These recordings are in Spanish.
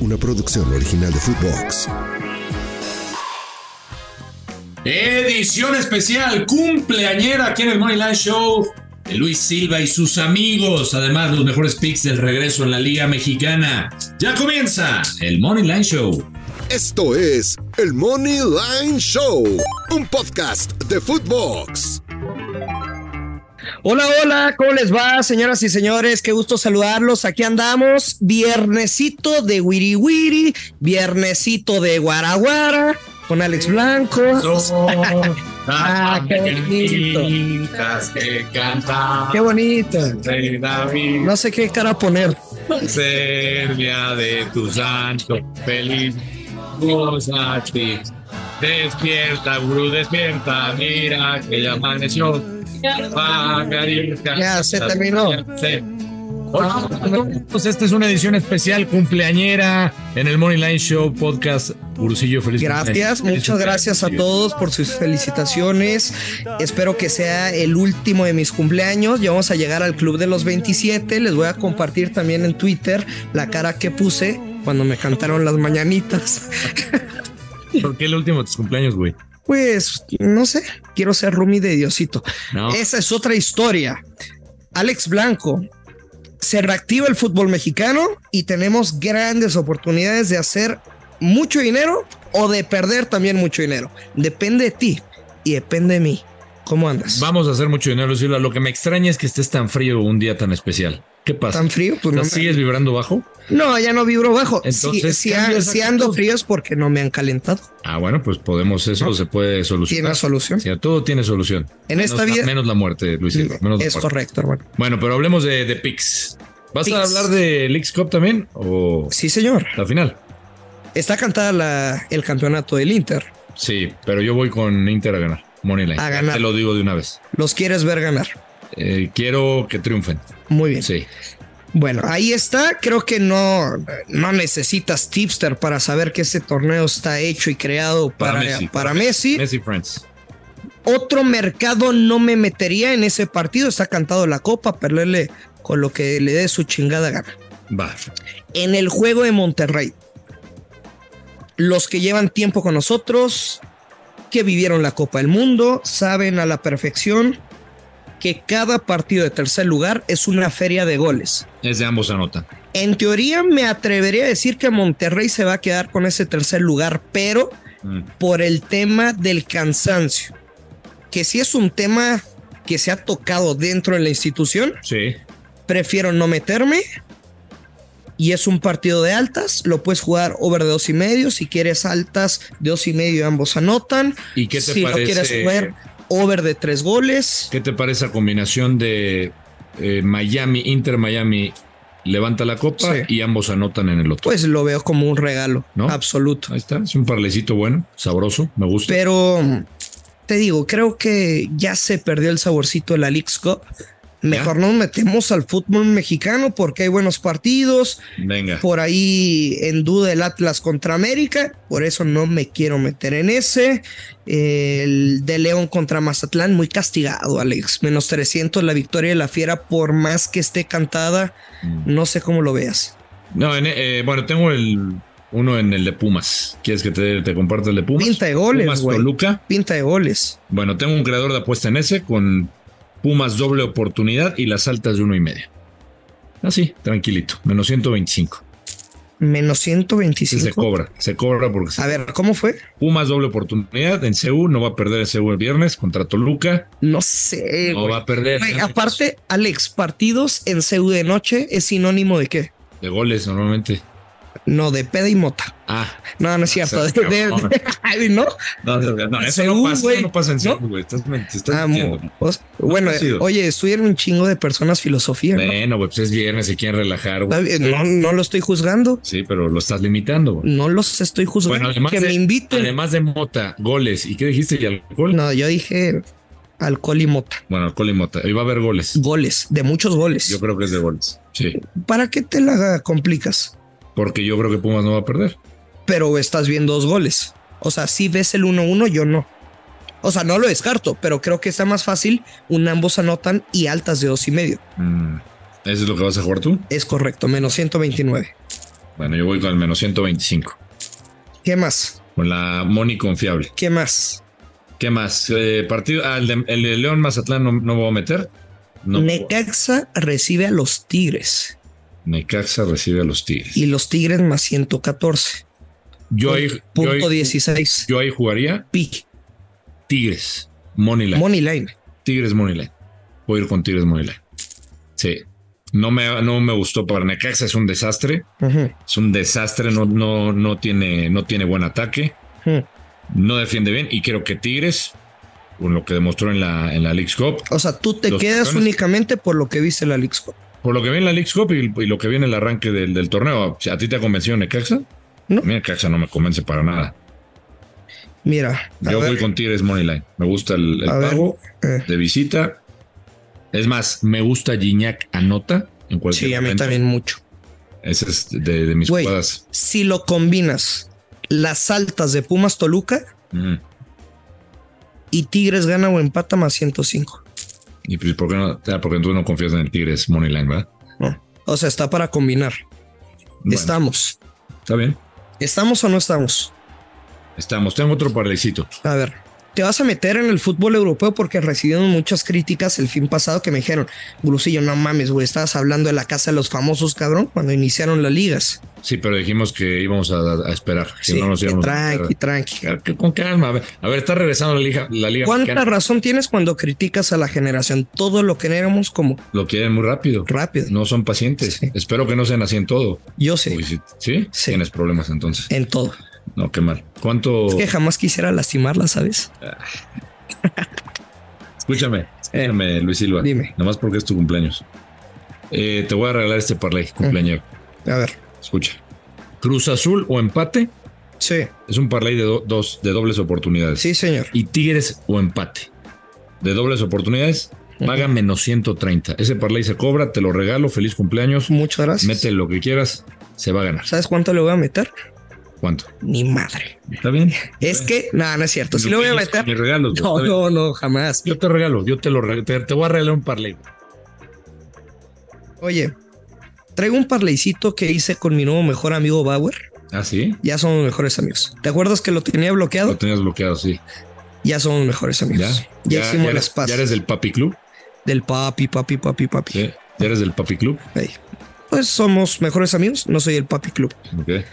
una producción original de Futvox. Edición especial, cumpleañera aquí en el Money Line Show de Luis Silva y sus amigos. Además, los mejores picks del regreso en la Liga Mexicana. Ya comienza el Money Line Show. Esto es el Money Line Show, un podcast de Futvox. Hola, hola, ¿cómo les va, señoras y señores? Qué gusto saludarlos, aquí andamos, viernesito de Wiri Wiri, viernesito de Guaraguara, con Alex Blanco. Qué bonito. No sé qué cara poner. Serbia de tu santo, feliz, goza a ti. Despierta, gurú, despierta, mira que ya amaneció. Ya se terminó. Pues esta es una edición especial cumpleañera en el Money Line Show Podcast. Gurusillo, feliz cumpleaños. Muchas gracias a todos por sus felicitaciones. Espero que sea el último de mis cumpleaños. Ya vamos a llegar al club de los 27. Les voy a compartir también en Twitter la cara que puse cuando me cantaron las mañanitas. ¿Por qué el último de tus cumpleaños, güey? Pues, no sé, quiero ser roomie de Diosito. No. Esa es otra historia. Alex Blanco, se reactiva el fútbol mexicano y tenemos grandes oportunidades de hacer mucho dinero o de perder también mucho dinero. Depende de ti y depende de mí. ¿Cómo andas? Vamos a hacer mucho dinero, Silva. Lo que me extraña es que estés tan frío un día tan especial. ¿Qué pasa? ¿Tan frío? Pues no me... ¿Sigues vibrando bajo? No, ya no vibro bajo. Entonces, si ando frío es porque no me han calentado. Ah, bueno, pues podemos, eso no se puede solucionar. Tiene solución. Sí, todo tiene solución. En menos esta vida. Menos la muerte, Luis Silva. Es correcto, hermano. Bueno, pero hablemos de picks. ¿Vas a hablar de Leagues Cup también? ¿O? Sí, señor. La final. Está cantada el campeonato del Inter. Sí, pero yo voy con Inter a ganar. Money Line. A ganar. Te lo digo de una vez. ¿Los quieres ver ganar? Quiero que triunfen. Muy bien. Sí. Bueno, ahí está. Creo que no necesitas tipster para saber que este torneo está hecho y creado para Messi. Messi Friends. Otro mercado no me metería en ese partido. Está cantado la copa. Perderle con lo que le dé su chingada gana. Va. En el juego de Monterrey. Los que llevan tiempo con nosotros, que vivieron la Copa del Mundo, saben a la perfección que cada partido de tercer lugar es una feria de goles. Es de ambos anotan. En teoría me atrevería a decir que Monterrey se va a quedar con ese tercer lugar, pero por el tema del cansancio, que sí es un tema que se ha tocado dentro de la institución. Sí. Prefiero no meterme. Y es un partido de altas, lo puedes jugar over de 2.5, si quieres altas de 2.5 y ambos anotan. ¿Y qué te parece? Si lo quieres jugar over de 3 goles. ¿Qué te parece la combinación de Miami, Inter Miami levanta la copa y ambos anotan en el otro? Pues lo veo como un regalo, ¿no? Absoluto. Ahí está, es un parlecito bueno, sabroso, me gusta. Pero te digo, creo que ya se perdió el saborcito de la Leagues Cup. Mejor nos metemos al fútbol mexicano porque hay buenos partidos. Venga. Por ahí en duda el Atlas contra América. Por eso no me quiero meter en ese. El de León contra Mazatlán, muy castigado, Alex. Menos 300 la victoria de la Fiera, por más que esté cantada. No sé cómo lo veas. No, bueno, tengo uno en el de Pumas. ¿Quieres que te comparta el de Pumas? Pinta de goles, Pumas, güey. Toluca. Pinta de goles. Bueno, tengo un creador de apuesta en ese con Pumas doble oportunidad y las altas de 1.5. Así, tranquilito. Menos 125. Menos 125. Se cobra porque... A ver, ¿cómo fue? Pumas doble oportunidad en CU. No va a perder el CU el viernes contra Toluca. No sé. No, güey, va a perder. Güey, aparte, Alex, partidos en CU de noche es sinónimo de ¿qué? De goles normalmente. No, de peda y mota. Ah. No, no es cierto. No, eso no pasa. Eso no pasa en CEU, güey. Estás mintiendo. Bueno, oye, estuvieron un chingo de personas filosofía. Bueno, güey, pues es viernes, se quieren relajar, güey. No lo estoy juzgando. Sí, pero lo estás limitando, güey. No los estoy juzgando. Bueno, además que me inviten. Además de mota, goles. ¿Y qué dijiste? ¿Y alcohol? No, yo dije alcohol y mota. Bueno, alcohol y mota. Ahí va a haber goles. Goles, de muchos goles. Yo creo que es de goles. Sí. ¿Para qué te la complicas? Porque yo creo que Pumas no va a perder. Pero estás viendo 2 goles. O sea, si ves el 1-1, yo no. O sea, no lo descarto, pero creo que está más fácil un ambos anotan y altas de 2.5. ¿Eso es lo que vas a jugar tú? Es correcto, menos 129. Bueno, yo voy con el menos 125. ¿Qué más? Con la Money confiable. ¿Qué más? ¿Qué más? Partido, el de León Mazatlán no voy a meter. No. Necaxa recibe a los Tigres. Necaxa recibe a los Tigres. Y los Tigres más 114. Yo ahí, punto 16. Yo ahí jugaría. Tigres. Money Line. Tigres Money Line. Voy a ir con Tigres Money Line. Sí. No me gustó para Necaxa, es un desastre. Uh-huh. Es un desastre, no tiene buen ataque. Uh-huh. No defiende bien y creo que Tigres, con lo que demostró en la Leagues Cup. O sea, tú te quedas campeones, únicamente por lo que viste en la Leagues Cup. Por lo que vi en la Leagues Cup y lo que vi en el arranque del torneo. ¿A ti te ha convencido Necaxa? No. A mí Necaxa no me convence para nada. Mira. Yo voy con Tigres Money Line. Me gusta el pago de visita. Es más, me gusta Gignac anota en cualquier momento. Sí, a mí también mucho. Ese es de mis jugadas. Si lo combinas las altas de Pumas Toluca y Tigres gana o empata más 105. ¿Y por qué no? Porque tú no confías en el Tigres Money Line, ¿verdad? No. O sea, está para combinar. Bueno, estamos. Está bien. ¿Estamos o no estamos? Estamos. Tengo otro parlecito. A ver. Te vas a meter en el fútbol europeo porque recibieron muchas críticas el fin pasado que me dijeron, Gurusillo, no mames, güey, estabas hablando de la casa de los famosos, cabrón, cuando iniciaron las ligas. Sí, pero dijimos que íbamos a esperar, que sí, no nos íbamos tranqui. Con calma, a ver, está regresando la liga. ¿Cuánta mexicana? Razón tienes cuando criticas a la generación? Todo lo que éramos como... Lo quieren muy rápido. No son pacientes. Sí. Espero que no sean así en todo. Yo sé. Uy, ¿sí? Tienes problemas entonces. En todo. No, qué mal. ¿Cuánto? Es que jamás quisiera lastimarla, ¿sabes? Escúchame, Luis Silva. Dime. Nomás porque es tu cumpleaños. Te voy a regalar este parlay, cumpleañero. A ver. Escucha. Cruz Azul o empate. Sí. Es un parlay de dobles oportunidades. Sí, señor. Y Tigres o empate. De dobles oportunidades, paga menos 130. Ese parlay se cobra, te lo regalo. Feliz cumpleaños. Muchas gracias. Mete lo que quieras, se va a ganar. ¿Sabes cuánto le voy a meter? ¿Cuánto? Ni madre. ¿Está bien? No es cierto. Si lo voy a meter. Regalos, no, jamás. Yo te regalo, te voy a regalar un parlay. Oye, traigo un parlaycito que hice con mi nuevo mejor amigo Bauer. ¿Ah, sí? Ya somos mejores amigos. ¿Te acuerdas que lo tenía bloqueado? Lo tenías bloqueado, sí. Ya somos mejores amigos. Ya hicimos las paces. ¿Ya eres del Papi Club? Del Papi. Sí. ¿Ya eres del Papi Club? Sí. Pues somos mejores amigos, no soy el Papi Club. Ok.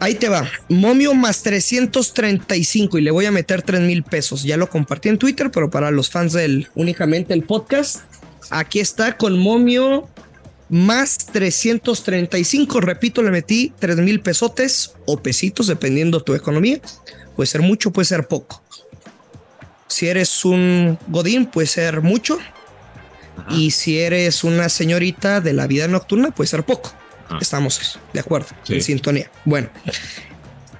Ahí te va. Momio más 335 y le voy a meter 3,000 pesos. Ya lo compartí en Twitter, pero para los fans del únicamente el podcast, aquí está con Momio más 335. Repito, le metí 3,000 pesotes o pesitos, dependiendo tu economía. Puede ser mucho, puede ser poco. Si eres un godín, puede ser mucho. Ajá. Y si eres una señorita de la vida nocturna, puede ser poco. Estamos de acuerdo, sí. En sintonía. Bueno,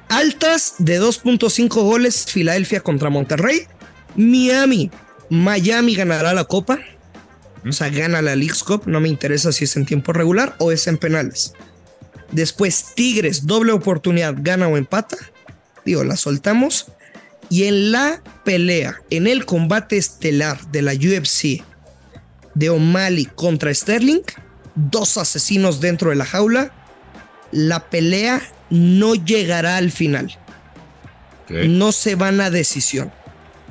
altas de 2.5 goles, Philadelphia contra Monterrey. Miami ganará la Copa. O sea, gana la Leagues Cup. No me interesa si es en tiempo regular o es en penales. Después Tigres, doble oportunidad, gana o empata. Digo, la soltamos. Y en la pelea, en el combate estelar de la UFC de O'Malley contra Sterling, dos asesinos dentro de la jaula, la pelea no llegará al final. Okay. No se van a decisión.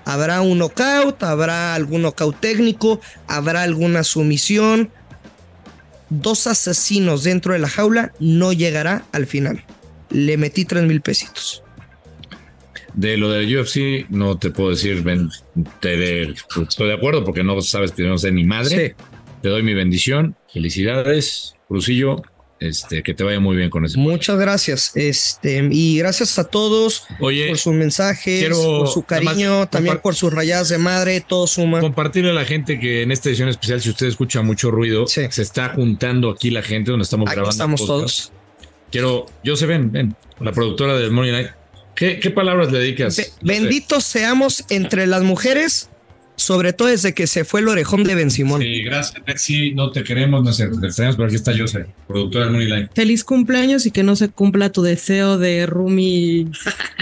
Habrá un knockout, habrá algún knockout técnico, habrá alguna sumisión. Dos asesinos dentro de la jaula, no llegará al final. Le metí 3,000 pesitos. De lo del UFC no te puedo decir, estoy de acuerdo porque no sabes que no sé ni madre. Sí. Te doy mi bendición. Felicidades, Crucillo. Que te vaya muy bien con eso. Muchas gracias. Y gracias a todos. Oye, por sus mensajes, por su cariño, además, también por sus rayadas de madre, todo suma. Compartirle a la gente que en esta edición especial, si usted escucha mucho ruido, se está juntando aquí la gente donde estamos grabando. Aquí estamos todos. Jose, ven, la productora de Morning Night. ¿Qué palabras le dedicas? Benditos seamos entre las mujeres. Sobre todo desde que se fue el orejón de Ben Simón. Sí, gracias, Messi. No te queremos, no sé, te extrañamos, pero aquí está Jose, productora de Money Line. Feliz cumpleaños y que no se cumpla tu deseo de Rumi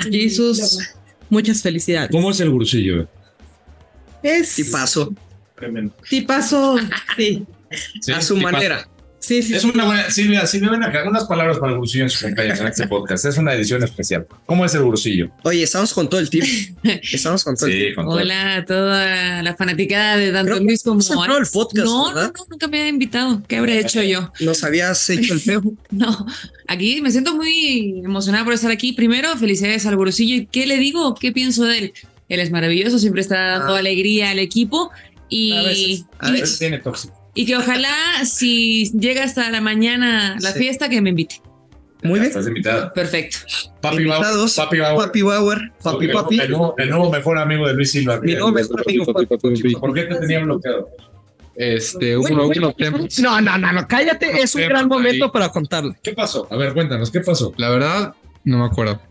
Jesus. Muchas felicidades. ¿Cómo es el Gurusillo? Tipazo. Tremendo. Tipazo, sí. A su manera. Sí, sí. Es una buena. Silvia, sí, ven acá unas palabras para el Gurusillo en su cumpleaños en este podcast. Es una edición especial. ¿Cómo es el Gurusillo? Oye, estamos con todo el tiempo. Estamos con todo el tiempo. Hola a toda la fanaticada de Danton Luis como. No, el podcast, no, no, no, nunca me había invitado. ¿Qué habré hecho yo? ¿Nos habías hecho el feo? No. Aquí me siento muy emocionada por estar aquí. Primero, felicidades al Gurusillo. ¿Y qué le digo? ¿Qué pienso de él? Él es maravilloso, siempre está dando alegría al equipo. Y a veces tiene tóxico. Y que ojalá, si llega hasta la mañana la fiesta, que me invite. Muy bien. Estás invitado. Perfecto. Papi Bauer. Papi Bauer. Papi, papi. El nuevo mejor amigo de Luis Silva. Mi nuevo mejor amigo. ¿Por qué te tenía bloqueado? Unos temas. No, cállate. Es un gran momento para contarle. ¿Qué pasó? A ver, cuéntanos, ¿qué pasó? La verdad, no me acuerdo.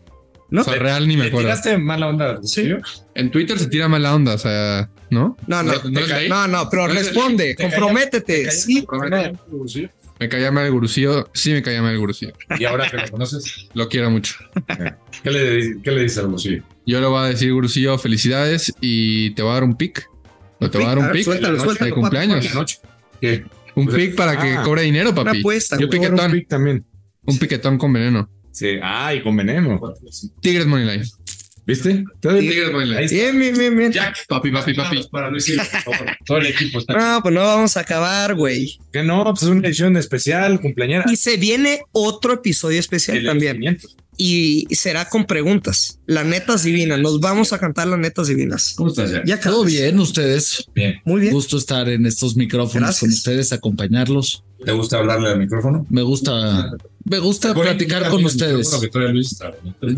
No, o sea, real ni me acuerdo. ¿Tiraste mala onda? ¿Sí? En Twitter se tira mala onda, o sea, ¿no? No, pero responde, comprométete. ¿Sí? Me caía mal el Gurusillo, sí me caía mal el Gurusillo. ¿Y ahora que lo conoces? Lo quiero mucho. ¿Qué le dices al Gurusillo? Yo le voy a decir, Gurusillo, felicidades y te voy a dar un pick. O te voy a dar un pick de cumpleaños. Un pick para que cobre dinero, papi. Una apuesta. Yo piquetón. Un piquetón con veneno. Sí, y con veneno. Tigres Money Line. ¿Viste? Tigres Money Line. Bien. Jack, papi. Para Luis Silva, todo el equipo está. No, pues no vamos a acabar, güey. Que no, pues es una edición especial, cumpleañera. Y se viene otro episodio especial también. 500. Y será con preguntas. Las netas divinas. Nos vamos a cantar las netas divinas. ¿Cómo estás, Jack? ¿Todo bien, ustedes? Bien. Muy bien. Gusto estar en estos micrófonos. Gracias. Con ustedes, acompañarlos. ¿Te gusta hablarle al micrófono? Me gusta platicar con ustedes.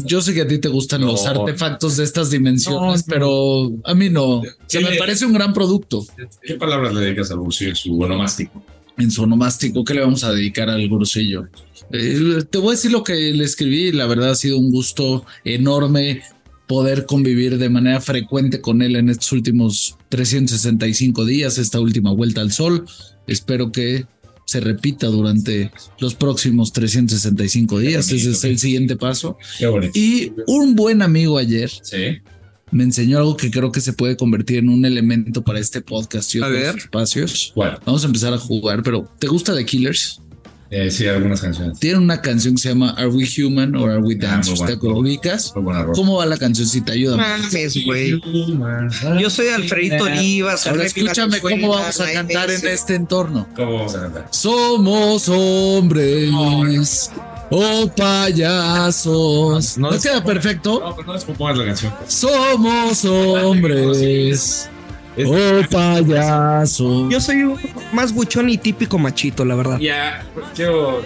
Yo sé que a ti te gustan los artefactos de estas dimensiones, pero a mí no. Se me parece un gran producto. ¿Qué palabras le dedicas al Gurusillo en su onomástico? En su onomástico, ¿qué le vamos a dedicar al Gurusillo? Te voy a decir lo que le escribí. La verdad ha sido un gusto enorme poder convivir de manera frecuente con él en estos últimos 365 días, esta última vuelta al sol. Espero que se repita durante los próximos 365 días. Ese es el siguiente paso. Y un buen amigo ayer me enseñó algo que creo que se puede convertir en un elemento para este podcast y otros espacios. Bueno. Vamos a empezar a jugar, pero ¿te gusta The Killers? Sí, algunas canciones. Tienen una canción que se llama Are We Human or Are We Dancers? ¿Te ubicas? ¿Cómo va la cancioncita? Ayúdame. Mames, güey. Yo soy Alfredito Olivas. Ahora escúchame cómo vamos a cantar en este entorno. ¿Cómo vamos a cantar? Somos hombres o payasos. ¿No queda perfecto? No, pero no les compongas la canción. Somos hombres o payaso. Yo soy más buchón y típico machito, la verdad. Ya, quiero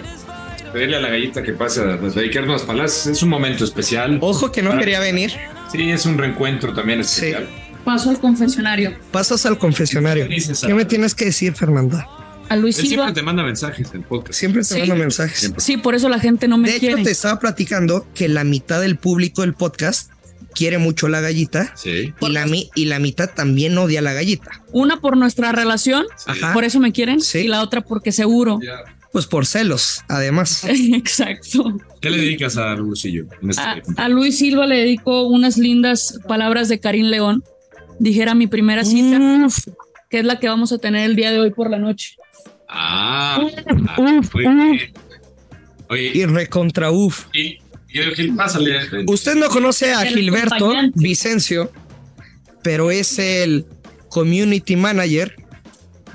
pedirle a la gallita que pase a dedicarnos las palabras. Es un momento especial. Ojo que no quería venir. Sí, es un reencuentro también especial. Sí. Paso al confesionario. Pasas al confesionario. ¿Qué me tienes que decir, Fernanda? A Luis Silva. Él siempre te manda mensajes en el podcast. Siempre te manda mensajes. Siempre. Sí, por eso la gente no me quiere. De hecho, te estaba platicando que la mitad del público del podcast quiere mucho la gallita y la mitad también odia a la gallita. Una por nuestra relación, por eso me quieren, y la otra porque seguro. Pues por celos, además. Exacto. ¿Qué le dedicas a Gurusillo? A Luis Silva le dedico unas lindas palabras de Karim León. Dijera mi primera cita, que es la que vamos a tener el día de hoy por la noche. Oye, y recontra uf. ¿Y? Usted no conoce a Gilberto Vicencio, pero es el community manager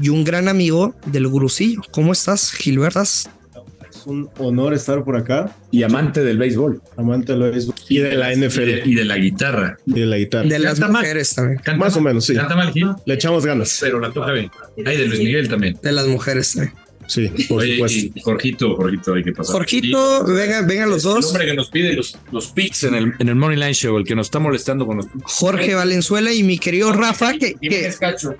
y un gran amigo del Gurusillo. ¿Cómo estás, Gilbertas? Es un honor estar por acá. Y amante del béisbol. Amante del béisbol. Y de la NFL. Y de la guitarra. Y de la guitarra. De las mujeres también. Más o menos, sí. Canta mal, Gil. Le echamos ganas. Pero la toca bien. Ay, de Luis Miguel también. De las mujeres también. Sí, por supuesto. Jorgito, hay que pasar. Jorgito, vengan los dos. El hombre que nos pide los picks en el Money Line Show, el que nos está molestando con los picks. Jorge Valenzuela y mi querido Rafa. Jiménez Cacho.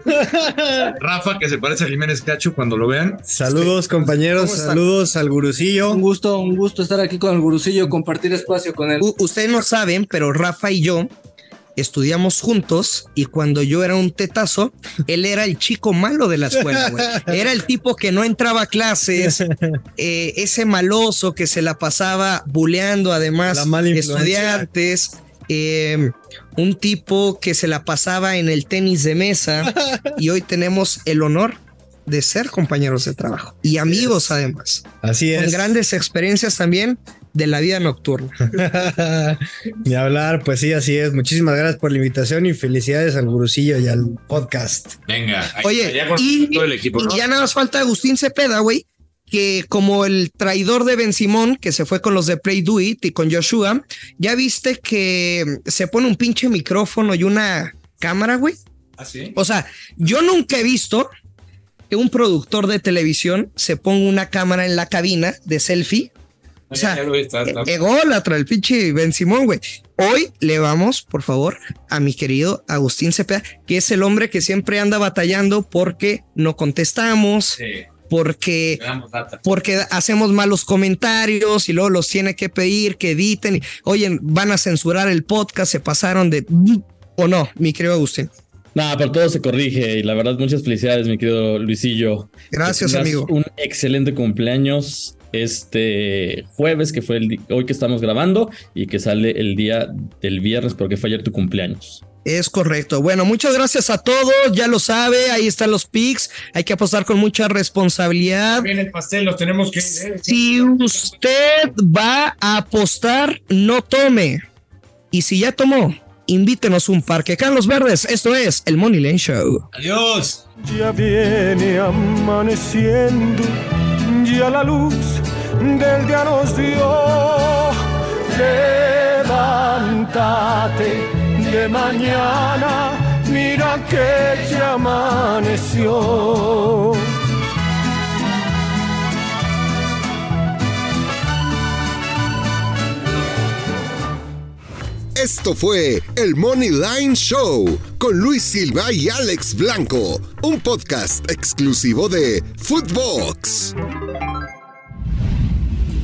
Rafa, que se parece a Jiménez Cacho cuando lo vean. Saludos, compañeros. Saludos al Gurusillo. Un gusto estar aquí con el Gurusillo, compartir espacio con él. Ustedes no saben, pero Rafa y yo estudiamos juntos y cuando yo era un tetazo, él era el chico malo de la escuela, güey. Era el tipo que no entraba a clases, ese maloso que se la pasaba buleando además estudiantes, un tipo que se la pasaba en el tenis de mesa y hoy tenemos el honor de ser compañeros de trabajo y amigos además. Así es. Con grandes experiencias también de la vida nocturna. Ni hablar, pues sí, así es. Muchísimas gracias por la invitación y felicidades al gurusillo y al podcast. Venga. Oye, y todo el equipo, ¿no? Y ya nada más falta Agustín Cepeda, güey, que como el traidor de Ben Simón, que se fue con los de Play Do It y con Joshua, ya viste que se pone un pinche micrófono y una cámara, güey. ¿Ah, sí? O sea, yo nunca he visto que un productor de televisión se ponga una cámara en la cabina de selfie. O sea, ególatra el pinche Ben Simón, güey. Hoy le vamos, por favor, a mi querido Agustín Cepeda, que es el hombre que siempre anda batallando porque no contestamos, sí, porque hacemos malos comentarios y luego los tiene que pedir que editen. Y, oye, van a censurar el podcast, se pasaron de... ¿O no, mi querido Agustín? Nada, pero todo se corrige y la verdad muchas felicidades, mi querido Luisillo. Gracias, amigo. Un excelente cumpleaños este jueves, que fue hoy que estamos grabando y que sale el día del viernes porque fue ayer tu cumpleaños. Es correcto. Bueno, muchas gracias a todos. Ya lo sabe, ahí están los picks. Hay que apostar con mucha responsabilidad. Bien, el pastel los tenemos que... Si usted va a apostar, no tome. Y si ya tomó, invítenos un parque. Carlos Verdes, esto es el Money Line Show. Adiós. Ya viene amaneciendo, ya la luz del día nos dio. Levántate de mañana, mira que ya amaneció. Esto fue el Money Line Show con Luis Silva y Alex Blanco, un podcast exclusivo de Futvox.